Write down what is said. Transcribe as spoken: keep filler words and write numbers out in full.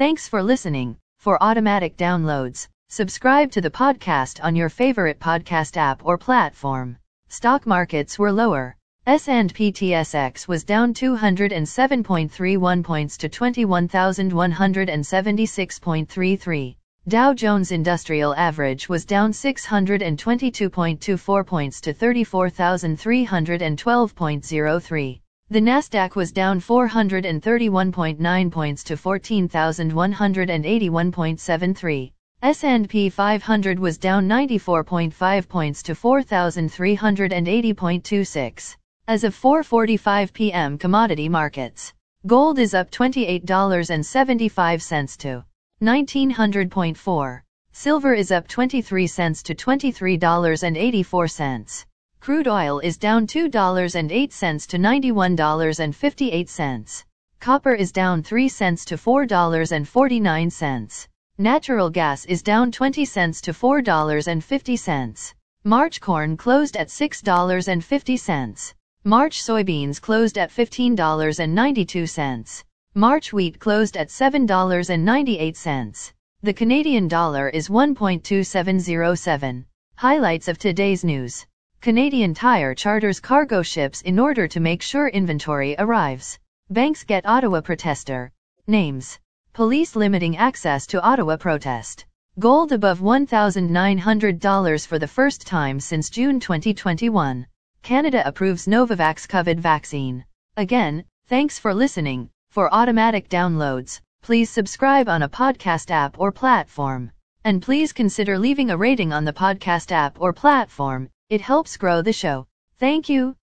Thanks for listening. For automatic downloads, subscribe to the podcast on your favorite podcast app or platform. Stock markets were lower. S and P T S X was down two hundred seven point three one points to twenty-one thousand one hundred seventy-six point three three. Dow Jones Industrial Average was down six hundred twenty-two point two four points to thirty-four thousand three hundred twelve point zero three. The Nasdaq was down four hundred thirty-one point nine points to fourteen thousand one hundred eighty-one point seven three. S and P five hundred was down ninety-four point five points to four thousand three hundred eighty point two six. As of four forty-five p m commodity markets. Gold is up twenty-eight dollars and seventy-five cents to nineteen hundred point four. Silver is up twenty-three cents to twenty-three dollars and eighty-four cents. Crude oil is down two dollars and eight cents to ninety-one dollars and fifty-eight cents. Copper is down three cents to four dollars and forty-nine cents. Natural gas is down twenty cents to four dollars and fifty cents. March corn closed at six dollars and fifty cents. March soybeans closed at fifteen dollars and ninety-two cents. March wheat closed at seven dollars and ninety-eight cents. The Canadian dollar is one point two seven zero seven. Highlights of today's news. Canadian Tire charters cargo ships in order to make sure inventory arrives. Banks get Ottawa protester names. Police limiting access to Ottawa protest. Gold above one thousand nine hundred dollars for the first time since June twenty twenty-one. Canada approves Novavax COVID vaccine. Again, thanks for listening. For automatic downloads, please subscribe on a podcast app or platform. And please consider leaving a rating on the podcast app or platform. It helps grow the show. Thank you.